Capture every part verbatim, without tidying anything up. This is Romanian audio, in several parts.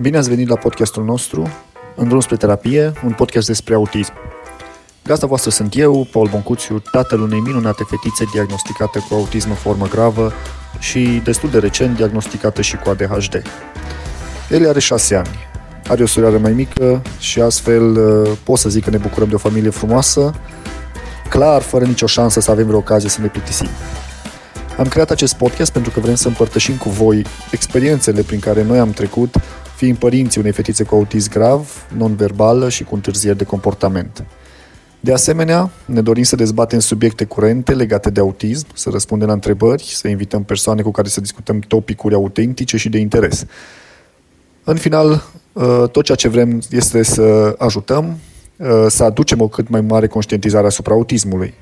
Bine ați venit la podcastul nostru, În drum spre terapie, un podcast despre autism. Gazda voastră sunt eu, Paul Buncuțiu, tatăl unei minunate fetițe diagnosticată cu autism în formă gravă și destul de recent diagnosticată și cu A D H D. El are șase ani, are o surioară mai mică și astfel pot să zic că ne bucurăm de o familie frumoasă, clar, fără nicio șansă să avem vreo ocazie să ne plictisim. Am creat acest podcast pentru că vrem să împărtășim cu voi experiențele prin care noi am trecut, fiind părinții unei fetițe cu autism grav, non-verbală și cu întârzieri de comportament. De asemenea, ne dorim să dezbatem subiecte curente legate de autism, să răspundem la întrebări, să invităm persoane cu care să discutăm topicuri autentice și de interes. În final, tot ceea ce vrem este să ajutăm, să aducem o cât mai mare conștientizare asupra autismului.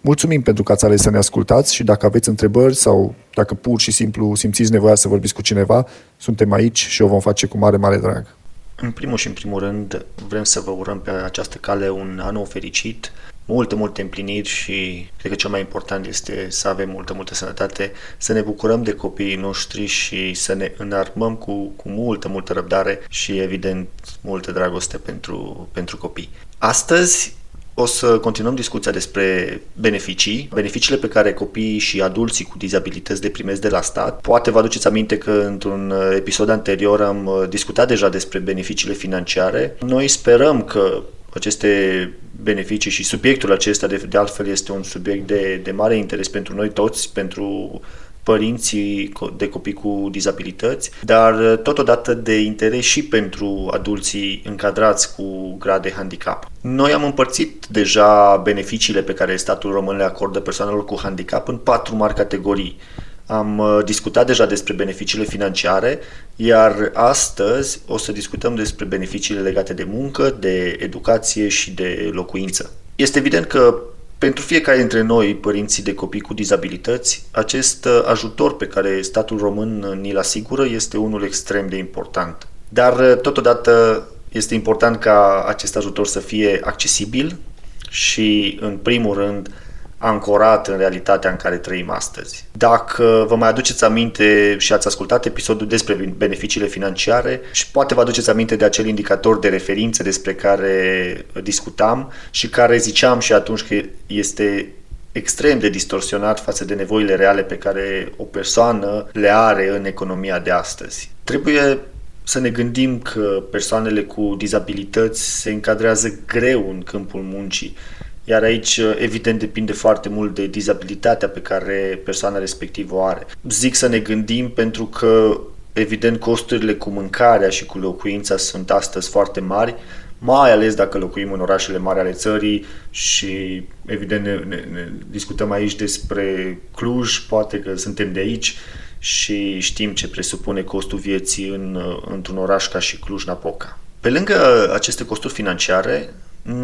Mulțumim pentru că ați ales să ne ascultați și dacă aveți întrebări sau dacă pur și simplu simțiți nevoia să vorbiți cu cineva, suntem aici și o vom face cu mare, mare drag. În primul și în primul rând vrem să vă urăm pe această cale un an nou fericit, multe, multe împliniri și cred că cel mai important este să avem multă, multă sănătate, să ne bucurăm de copiii noștri și să ne înarmăm cu, cu multă, multă răbdare și evident multă dragoste pentru, pentru copii. Astăzi o să continuăm discuția despre beneficii, beneficiile pe care copiii și adulții cu dizabilități le primesc de la stat. Poate vă aduceți aminte că într-un episod anterior am discutat deja despre beneficiile financiare. Noi sperăm că aceste beneficii și subiectul acesta de, de altfel este un subiect de, de mare interes pentru noi toți, pentru părinții de copii cu dizabilități, dar totodată de interes și pentru adulții încadrați cu grad de handicap. Noi am împărțit deja beneficiile pe care statul român le acordă persoanelor cu handicap în patru mari categorii. Am discutat deja despre beneficiile financiare, iar astăzi o să discutăm despre beneficiile legate de muncă, de educație și de locuință. Este evident că pentru fiecare dintre noi, părinții de copii cu dizabilități, acest ajutor pe care statul român ni-l asigură este unul extrem de important. Dar totodată este important ca acest ajutor să fie accesibil și, în primul rând, ancorat în realitatea în care trăim astăzi. Dacă vă mai aduceți aminte și ați ascultat episodul despre beneficiile financiare și poate vă aduceți aminte de acel indicator de referință despre care discutam și care ziceam și atunci că este extrem de distorsionat față de nevoile reale pe care o persoană le are în economia de astăzi. Trebuie să ne gândim că persoanele cu dizabilități se încadrează greu în câmpul muncii, iar aici, evident, depinde foarte mult de dizabilitatea pe care persoana respectivă o are. Zic să ne gândim pentru că, evident, costurile cu mâncarea și cu locuința sunt astăzi foarte mari, mai ales dacă locuim în orașele mari ale țării și, evident, ne, ne, ne discutăm aici despre Cluj, poate că suntem de aici și știm ce presupune costul vieții în, într-un oraș ca și Cluj-Napoca. Pe lângă aceste costuri financiare,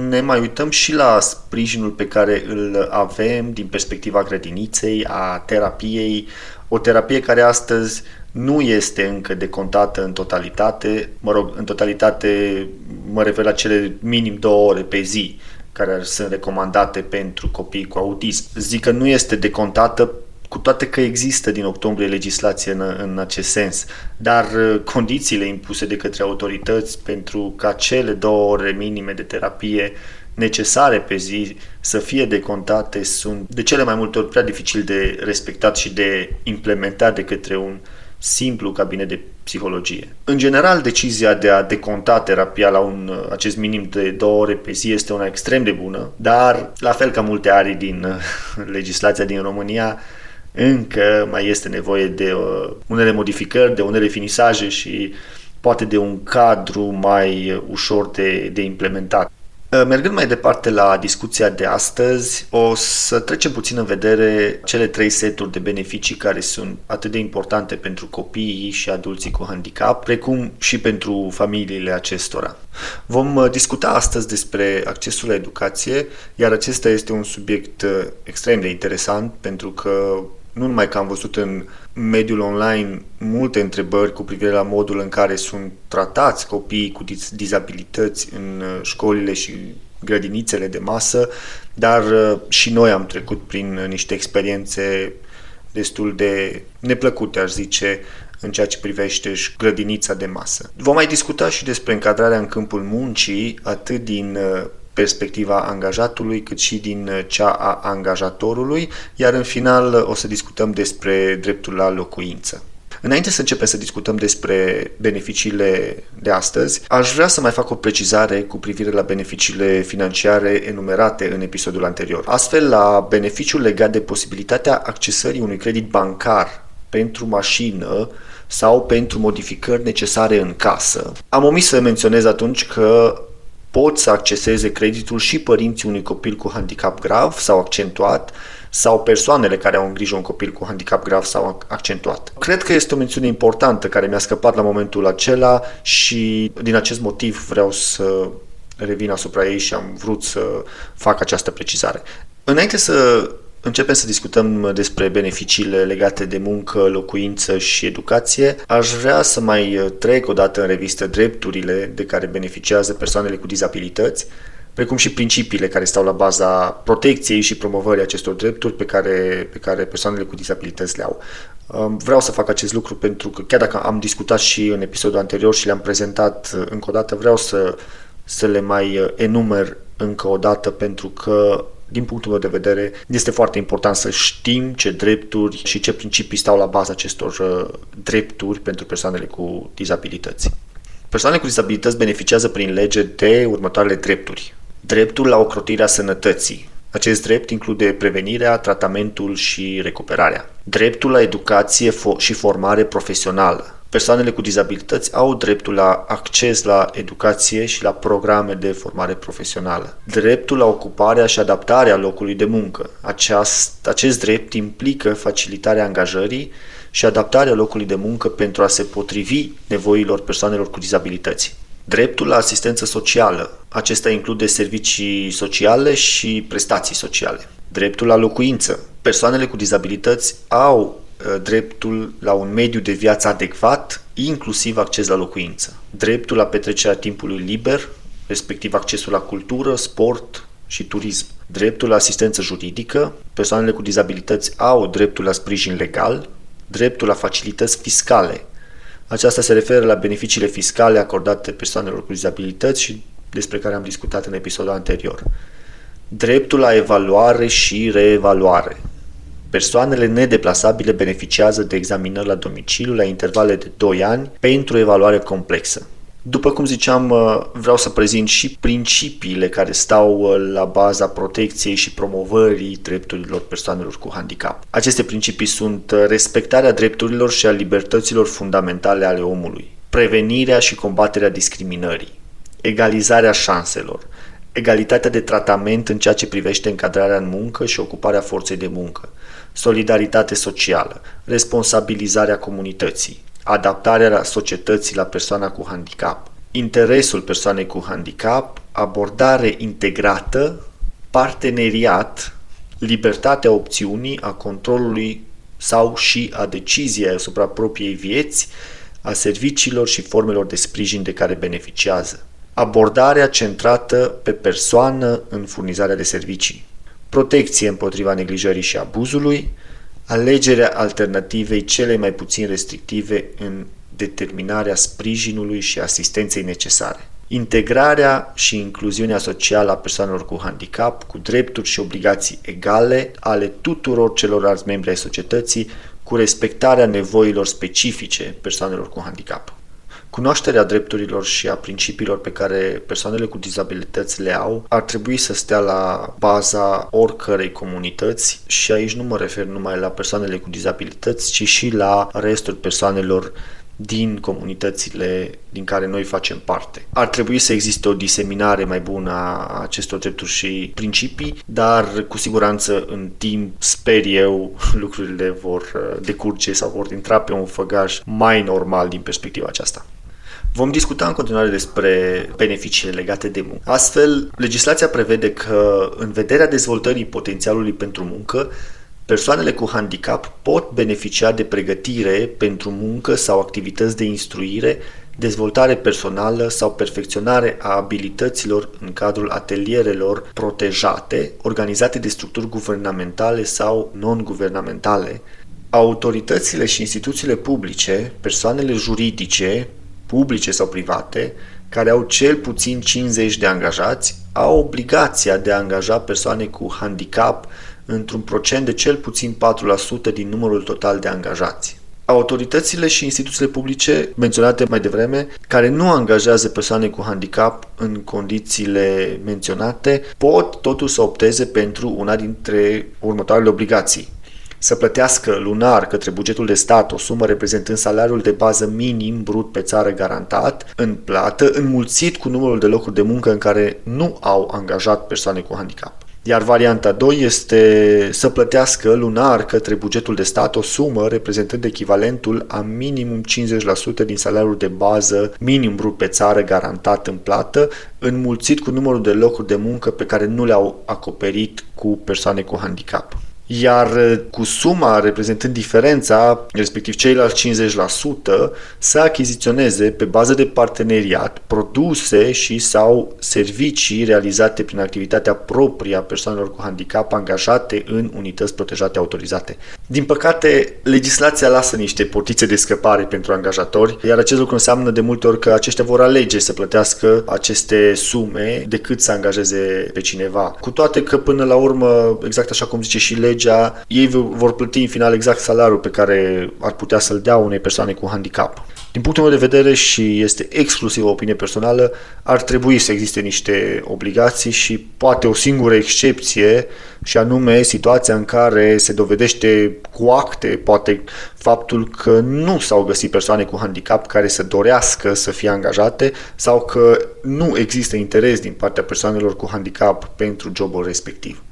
ne mai uităm și la sprijinul pe care îl avem din perspectiva grădiniței, a terapiei, o terapie care astăzi nu este încă decontată în totalitate, mă rog, în totalitate mă refer la cele minim două ore pe zi care sunt recomandate pentru copii cu autism. Zic că nu este decontată, cu toate că există din octombrie legislație în, în acest sens, dar condițiile impuse de către autorități pentru ca cele două ore minime de terapie necesare pe zi să fie decontate sunt de cele mai multe ori prea dificil de respectat și de implementat de către un simplu cabinet de psihologie. În general, decizia de a deconta terapia la un, acest minim de două ore pe zi este una extrem de bună, dar la fel ca multe arii din legislația din România, încă mai este nevoie de uh, unele modificări, de unele finisaje și poate de un cadru mai ușor de, de implementat. Uh, mergând mai departe la discuția de astăzi, o să trecem puțin în vedere cele trei seturi de beneficii care sunt atât de importante pentru copiii și adulții cu handicap, precum și pentru familiile acestora. Vom discuta astăzi despre accesul la educație, iar acesta este un subiect extrem de interesant pentru că nu numai că am văzut în mediul online multe întrebări cu privire la modul în care sunt tratați copiii cu dizabilități în școlile și grădinițele de masă, dar și noi am trecut prin niște experiențe destul de neplăcute, aș zice, în ceea ce privește grădinița de masă. Vom mai discuta și despre încadrarea în câmpul muncii, atât din perspectiva angajatului, cât și din cea a angajatorului, iar în final o să discutăm despre dreptul la locuință. Înainte să începem să discutăm despre beneficiile de astăzi, aș vrea să mai fac o precizare cu privire la beneficiile financiare enumerate în episodul anterior. Astfel, la beneficiul legat de posibilitatea accesării unui credit bancar pentru mașină sau pentru modificări necesare în casă, am omis să menționez atunci că pot să acceseze creditul și părinții unui copil cu handicap grav sau accentuat, sau persoanele care au în grijă un copil cu handicap grav sau accentuat. Cred că este o mențiune importantă care mi-a scăpat la momentul acela și din acest motiv vreau să revin asupra ei și am vrut să fac această precizare. Înainte să începem să discutăm despre beneficiile legate de muncă, locuință și educație, aș vrea să mai trec o dată în revistă drepturile de care beneficiază persoanele cu dizabilități, precum și principiile care stau la baza protecției și promovării acestor drepturi pe care, pe care persoanele cu dizabilități le au. Vreau să fac acest lucru pentru că, chiar dacă am discutat și în episodul anterior și le-am prezentat încă o dată, vreau să, să le mai enumer încă o dată pentru că, din punctul meu de vedere, este foarte important să știm ce drepturi și ce principii stau la baza acestor drepturi pentru persoanele cu dizabilități. Persoanele cu dizabilități beneficiază prin lege de următoarele drepturi. Dreptul la ocrotirea sănătății. Acest drept include prevenirea, tratamentul și recuperarea. Dreptul la educație și formare profesională. Persoanele cu dizabilități au dreptul la acces la educație și la programe de formare profesională. Dreptul la ocuparea și adaptarea locului de muncă. Aceast, acest drept implică facilitarea angajării și adaptarea locului de muncă pentru a se potrivi nevoilor persoanelor cu dizabilități. Dreptul la asistență socială. Acesta include servicii sociale și prestații sociale. Dreptul la locuință. Persoanele cu dizabilități au dreptul la un mediu de viață adecvat, inclusiv acces la locuință. Dreptul la petrecerea timpului liber, respectiv accesul la cultură, sport și turism. Dreptul la asistență juridică. Persoanele cu dizabilități au dreptul la sprijin legal. Dreptul la facilități fiscale. Aceasta se referă la beneficiile fiscale acordate persoanelor cu dizabilități și despre care am discutat în episodul anterior. Dreptul la evaluare și reevaluare. Persoanele nedeplasabile beneficiază de examinări la domiciliu la intervale de doi ani pentru evaluare complexă. După cum ziceam, vreau să prezint și principiile care stau la baza protecției și promovării drepturilor persoanelor cu handicap. Aceste principii sunt respectarea drepturilor și a libertăților fundamentale ale omului, prevenirea și combaterea discriminării, egalizarea șanselor, egalitatea de tratament în ceea ce privește încadrarea în muncă și ocuparea forței de muncă, solidaritate socială, responsabilizarea comunității, adaptarea societății la persoana cu handicap, interesul persoanei cu handicap, abordare integrată, parteneriat, libertatea opțiunii, a controlului sau și a deciziei asupra propriei vieți, a serviciilor și formelor de sprijin de care beneficiază, abordarea centrată pe persoană în furnizarea de servicii, protecție împotriva neglijării și abuzului, alegerea alternativei cele mai puțin restrictive în determinarea sprijinului și asistenței necesare, integrarea și incluziunea socială a persoanelor cu handicap, cu drepturi și obligații egale ale tuturor celorlalți membri ai societății, cu respectarea nevoilor specifice persoanelor cu handicap. Cunoașterea drepturilor și a principiilor pe care persoanele cu dizabilități le au ar trebui să stea la baza oricărei comunități și aici nu mă refer numai la persoanele cu dizabilități, ci și la restul persoanelor din comunitățile din care noi facem parte. Ar trebui să existe o diseminare mai bună a acestor drepturi și principii, dar cu siguranță în timp, sper eu, lucrurile vor decurge sau vor intra pe un făgaș mai normal din perspectiva aceasta. Vom discuta în continuare despre beneficiile legate de muncă. Astfel, legislația prevede că, în vederea dezvoltării potențialului pentru muncă, persoanele cu handicap pot beneficia de pregătire pentru muncă sau activități de instruire, dezvoltare personală sau perfecționare a abilităților în cadrul atelierelor protejate, organizate de structuri guvernamentale sau non-guvernamentale, autoritățile și instituțiile publice, persoanele juridice, publice sau private, care au cel puțin cincizeci de angajați, au obligația de a angaja persoane cu handicap într-un procent de cel puțin patru la sută din numărul total de angajați. Autoritățile și instituțiile publice menționate mai devreme, care nu angajează persoane cu handicap în condițiile menționate, pot totuși să opteze pentru una dintre următoarele obligații: să plătească lunar către bugetul de stat o sumă reprezentând salariul de bază minim brut pe țară garantat în plată, înmulțit cu numărul de locuri de muncă în care nu au angajat persoane cu handicap. Iar varianta a doua este să plătească lunar către bugetul de stat o sumă reprezentând echivalentul a minimum cincizeci la sută din salariul de bază minim brut pe țară garantat în plată, înmulțit cu numărul de locuri de muncă pe care nu le-au acoperit cu persoane cu handicap. Iar cu suma reprezentând diferența, respectiv ceilalți cincizeci la sută, să achiziționeze pe bază de parteneriat produse și sau servicii realizate prin activitatea proprie a persoanelor cu handicap angajate în unități protejate autorizate. Din păcate, legislația lasă niște portițe de scăpare pentru angajatori, iar acest lucru înseamnă de multe ori că aceștia vor alege să plătească aceste sume decât să angajeze pe cineva. Cu toate că până la urmă, exact așa cum zice și legea, ei vor plăti în final exact salariul pe care ar putea să-l dea unei persoane cu handicap. Din punctul meu de vedere, și este exclusiv o opinie personală, ar trebui să existe niște obligații și poate o singură excepție, și anume situația în care se dovedește cu acte, poate, faptul că nu s-au găsit persoane cu handicap care să dorească să fie angajate sau că nu există interes din partea persoanelor cu handicap pentru jobul respectiv.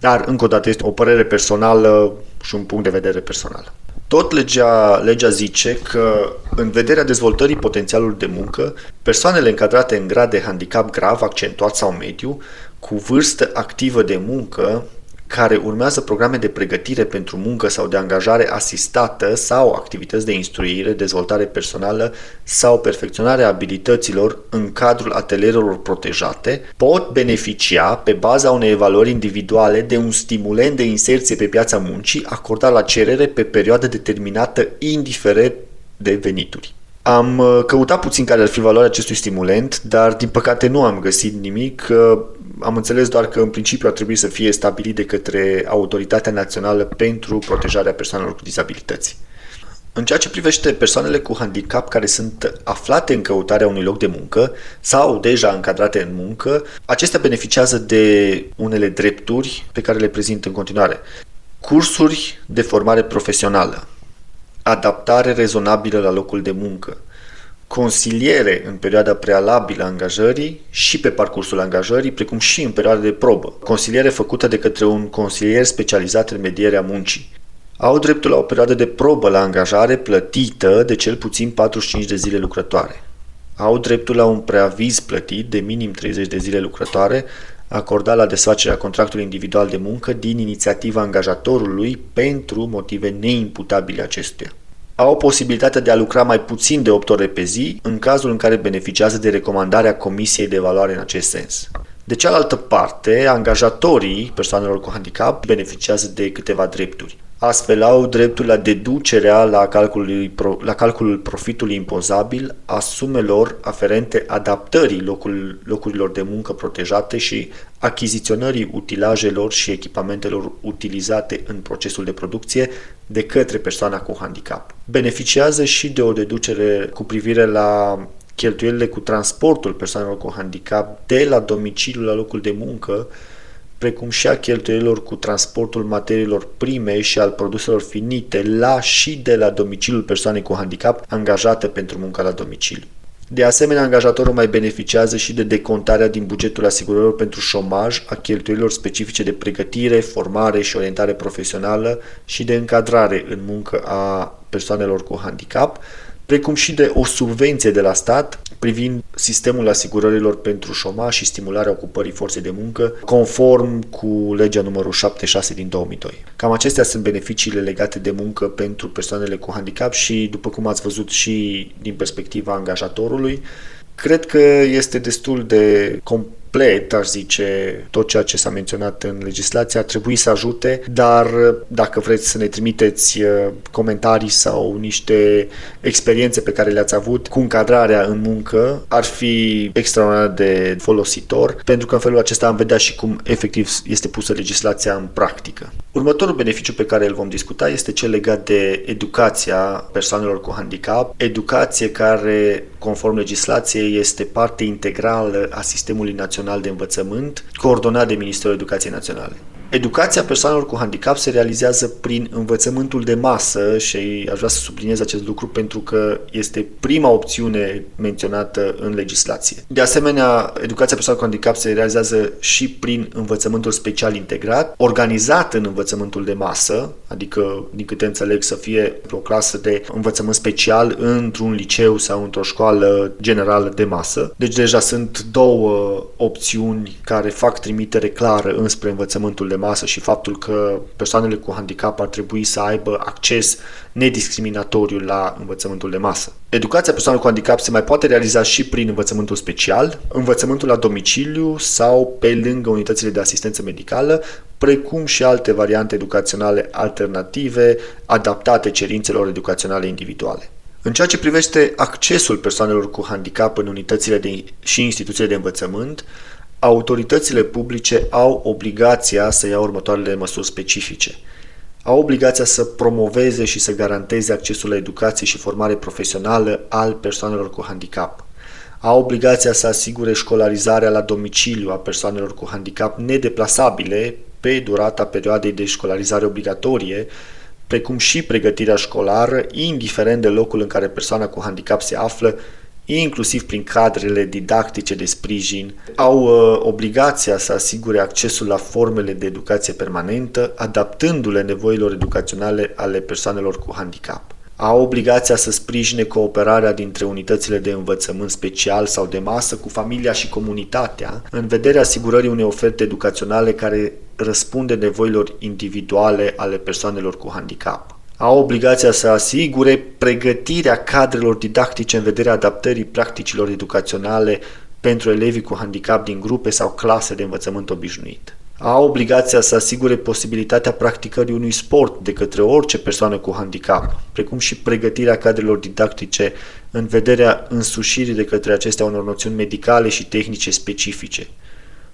Dar, încă o dată, este o părere personală și un punct de vedere personal. Tot legea, legea zice că, în vederea dezvoltării potențialului de muncă, persoanele încadrate în grad de handicap grav, accentuat sau mediu, cu vârstă activă de muncă, care urmează programe de pregătire pentru muncă sau de angajare asistată sau activități de instruire, dezvoltare personală sau perfecționare a abilităților în cadrul atelierelor protejate, pot beneficia pe baza unei evaluări individuale de un stimulent de inserție pe piața muncii acordat la cerere pe perioadă determinată indiferent de venituri. Am căutat puțin care ar fi valoarea acestui stimulent, dar din păcate nu am găsit nimic. Am înțeles doar că în principiu ar trebui să fie stabilit de către Autoritatea Națională pentru protejarea persoanelor cu dizabilități. În ceea ce privește persoanele cu handicap care sunt aflate în căutarea unui loc de muncă sau deja încadrate în muncă, acestea beneficiază de unele drepturi pe care le prezint în continuare: cursuri de formare profesională, adaptare rezonabilă la locul de muncă, consiliere în perioada prealabilă a angajării și pe parcursul angajării, precum și în perioada de probă, consiliere făcută de către un consilier specializat în medierea muncii. Au dreptul la o perioadă de probă la angajare plătită de cel puțin patruzeci și cinci de zile lucrătoare. Au dreptul la un preaviz plătit de minim treizeci de zile lucrătoare acordat la desfacerea contractului individual de muncă din inițiativa angajatorului pentru motive neimputabile acestuia. Au posibilitatea de a lucra mai puțin de opt ore pe zi în cazul în care beneficiază de recomandarea Comisiei de Evaluare în acest sens. De cealaltă parte, angajatorii persoanelor cu handicap beneficiază de câteva drepturi. Astfel, au dreptul la deducerea la calculul, la calculul profitului impozabil a sumelor aferente adaptării locul, locurilor de muncă protejate și achiziționării utilajelor și echipamentelor utilizate în procesul de producție de către persoana cu handicap. Beneficiază și de o deducere cu privire la cheltuielile cu transportul persoanelor cu handicap de la domiciliu la locul de muncă, precum și a cheltuielilor cu transportul materiilor prime și al produselor finite la și de la domiciliul persoanei cu handicap angajată pentru munca la domiciliu. De asemenea, angajatorul mai beneficiază și de decontarea din bugetul asigurărilor pentru șomaj a cheltuielilor specifice de pregătire, formare și orientare profesională și de încadrare în muncă a persoanelor cu handicap, precum și de o subvenție de la stat privind sistemul asigurărilor pentru șomaj și stimularea ocupării forței de muncă, conform cu legea numărul șaptezeci și șase din două mii doi. Cam acestea sunt beneficiile legate de muncă pentru persoanele cu handicap și, după cum ați văzut și din perspectiva angajatorului, cred că este destul de complex complet, aș zice, tot ceea ce s-a menționat în legislație, ar trebui să ajute, dar dacă vreți să ne trimiteți comentarii sau niște experiențe pe care le-ați avut cu încadrarea în muncă, ar fi extraordinar de folositor, pentru că în felul acesta am vedea și cum efectiv este pusă legislația în practică. Următorul beneficiu pe care îl vom discuta este cel legat de educația persoanelor cu handicap, educație care, conform legislației, este parte integrală a Sistemului Național de Învățământ, coordonat de Ministerul Educației Naționale. Educația persoanelor cu handicap se realizează prin învățământul de masă și aș vrea să subliniez acest lucru pentru că este prima opțiune menționată în legislație. De asemenea, educația persoanelor cu handicap se realizează și prin învățământul special integrat, organizat în învățământul de masă, adică, din câte înțeleg, să fie o clasă de învățământ special într-un liceu sau într-o școală generală de masă. Deci deja sunt două opțiuni care fac trimitere clară înspre învățământul de masă și faptul că persoanele cu handicap ar trebui să aibă acces nediscriminatoriu la învățământul de masă. Educația persoanelor cu handicap se mai poate realiza și prin învățământul special, învățământul la domiciliu sau pe lângă unitățile de asistență medicală, precum și alte variante educaționale alternative, adaptate cerințelor educaționale individuale. În ceea ce privește accesul persoanelor cu handicap în unitățile de, și instituțiile de învățământ, autoritățile publice au obligația să ia următoarele măsuri specifice. Au obligația să promoveze și să garanteze accesul la educație și formare profesională al persoanelor cu handicap. Au obligația să asigure școlarizarea la domiciliu a persoanelor cu handicap nedeplasabile pe durata perioadei de școlarizare obligatorie, precum și pregătirea școlară, indiferent de locul în care persoana cu handicap se află, inclusiv prin cadrele didactice de sprijin, au uh, obligația să asigure accesul la formele de educație permanentă, adaptându-le nevoilor educaționale ale persoanelor cu handicap. Au obligația să sprijine cooperarea dintre unitățile de învățământ special sau de masă cu familia și comunitatea, în vederea asigurării unei oferte educaționale care răspunde nevoilor individuale ale persoanelor cu handicap. Au obligația să asigure pregătirea cadrelor didactice în vederea adaptării practicilor educaționale pentru elevii cu handicap din grupe sau clase de învățământ obișnuit. Au obligația să asigure posibilitatea practicării unui sport de către orice persoană cu handicap, precum și pregătirea cadrelor didactice în vederea însușirii de către acestea unor noțiuni medicale și tehnice specifice.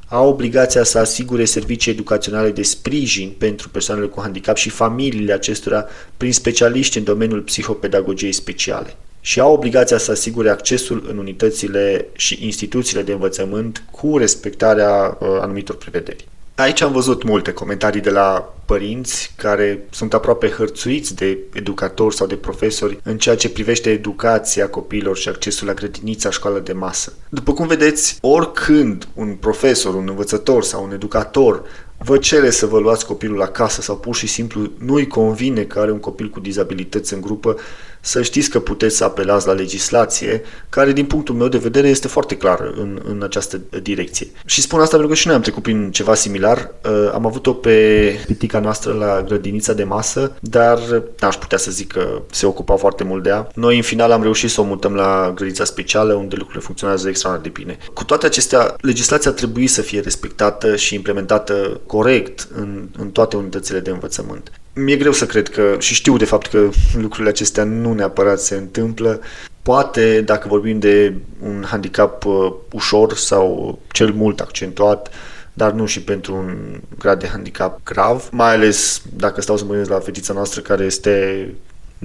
Au obligația să asigure servicii educaționale de sprijin pentru persoanele cu handicap și familiile acestora prin specialiști în domeniul psihopedagogiei speciale. Și au obligația să asigure accesul în unitățile și instituțiile de învățământ cu respectarea anumitor prevederi. Aici am văzut multe comentarii de la părinți care sunt aproape hărțuiți de educatori sau de profesori în ceea ce privește educația copiilor și accesul la grădinița, școală de masă. După cum vedeți, oricând un profesor, un învățător sau un educator vă cere să vă luați copilul acasă sau pur și simplu nu-i convine că are un copil cu dizabilități în grupă, să știți că puteți să apelați la legislație, care din punctul meu de vedere este foarte clară în, în această direcție. Și spun asta pentru că și noi am trecut prin ceva similar, uh, am avut-o pe critica noastră la grădinița de masă, dar n-aș putea să zic că se ocupa foarte mult de ea. Noi în final am reușit să o mutăm la grădinița specială, unde lucrurile funcționează extraordinar de bine. Cu toate acestea, legislația trebuie să fie respectată și implementată corect în, în toate unitățile de învățământ. Mi-e greu să cred că, și știu de fapt că lucrurile acestea nu neapărat se întâmplă, poate dacă vorbim de un handicap ușor sau cel mult accentuat, dar nu și pentru un grad de handicap grav, mai ales dacă stau să mă gândesc la fetița noastră care este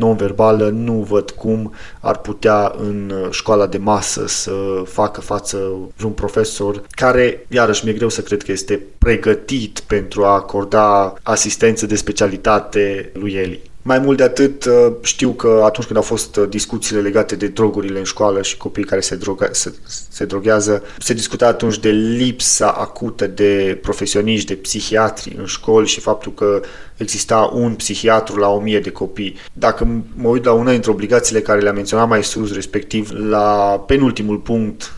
non-verbală, nu văd cum ar putea în școala de masă să facă față vreun profesor care, iarăși, mi-e greu să cred că este pregătit pentru a acorda asistență de specialitate lui Eli. Mai mult de atât, știu că atunci când au fost discuțiile legate de drogurile în școală și copiii care se, droga, se, se droghează, se discuta atunci de lipsa acută de profesioniști, de psihiatri în școli și faptul că exista un psihiatru la o mie de copii. Dacă mă uit la una dintre obligațiile care le-am menționat mai sus, respectiv la penultimul punct,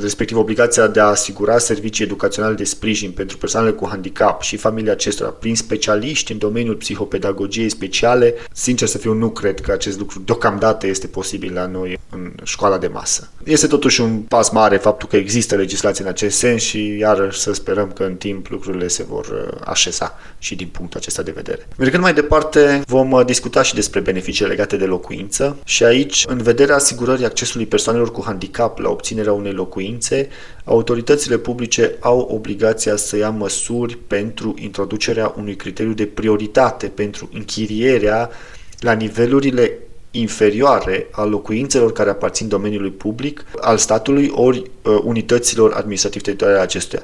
respectiv obligația de a asigura servicii educaționale de sprijin pentru persoanele cu handicap și familia acestora prin specialiști în domeniul psihopedagogiei speciale, digitale. Sincer să fiu, nu cred că acest lucru deocamdată este posibil la noi în școala de masă. Este totuși un pas mare faptul că există legislație în acest sens și iarăși să sperăm că în timp lucrurile se vor așeza și din punctul acesta de vedere. Mergând mai departe, vom discuta și despre beneficiile legate de locuință și aici, în vederea asigurării accesului persoanelor cu handicap la obținerea unei locuințe, autoritățile publice au obligația să ia măsuri pentru introducerea unui criteriu de prioritate pentru închirierea la nivelurile inferioare a locuințelor care aparțin domeniului public al statului ori unităților administrativ-teritoriale acestuia.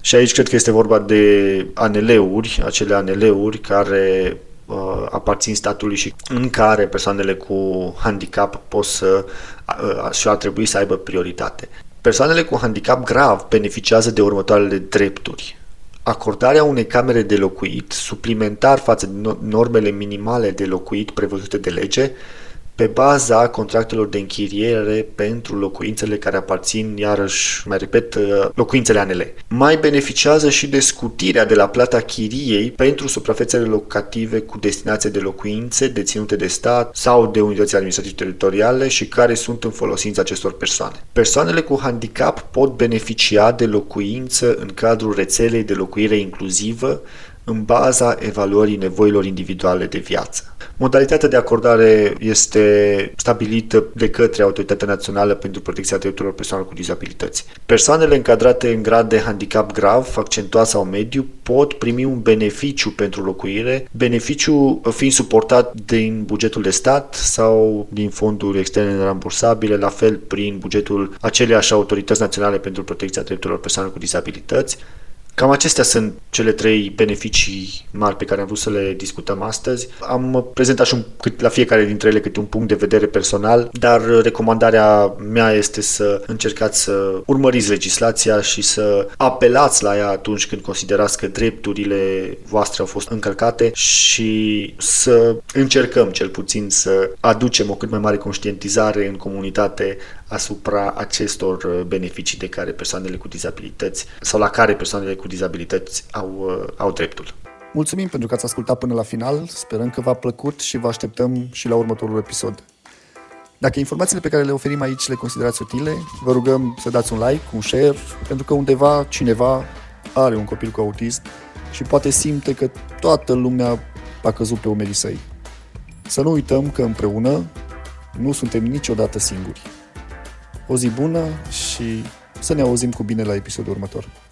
Și aici cred că este vorba de A N L-uri, acele A N L-uri care uh, aparțin statului și în care persoanele cu handicap pot să uh, și ar trebui să aibă prioritate. Persoanele cu handicap grav beneficiază de următoarele drepturi. Acordarea unei camere de locuit suplimentar față de normele minimale de locuit prevăzute de lege pe baza contractelor de închiriere pentru locuințele care aparțin, iarăși, mai repet, locuințele A N L. Mai beneficiază și de scutirea de la plata chiriei pentru suprafețele locative cu destinație de locuințe deținute de stat sau de unități administrativ-teritoriale și care sunt în folosința acestor persoane. Persoanele cu handicap pot beneficia de locuință în cadrul rețelei de locuire inclusivă în baza evaluării nevoilor individuale de viață. Modalitatea de acordare este stabilită de către Autoritatea Națională pentru protejarea drepturilor persoanelor cu dizabilități. Persoanele încadrate în grad de handicap grav, accentuat sau mediu, pot primi un beneficiu pentru locuire, beneficiu fiind suportat din bugetul de stat sau din fonduri externe rambursabile, la fel prin bugetul aceleași Autorități Naționale pentru protejarea drepturilor persoanelor cu dizabilități. Cam acestea sunt cele trei beneficii mari pe care am vrut să le discutăm astăzi. Am prezentat și un, la fiecare dintre ele câte un punct de vedere personal, dar recomandarea mea este să încercați să urmăriți legislația și să apelați la ea atunci când considerați că drepturile voastre au fost încălcate și să încercăm cel puțin să aducem o cât mai mare conștientizare în comunitate asupra acestor beneficii de care persoanele cu dizabilități sau la care persoanele cu dizabilități au, au dreptul. Mulțumim pentru că ați ascultat până la final, sperăm că v-a plăcut și vă așteptăm și la următorul episod. Dacă informațiile pe care le oferim aici le considerați utile, vă rugăm să dați un like, un share, pentru că undeva cineva are un copil cu autism și poate simte că toată lumea a căzut pe umerii săi. Să nu uităm că împreună nu suntem niciodată singuri. O zi bună și să ne auzim cu bine la episodul următor.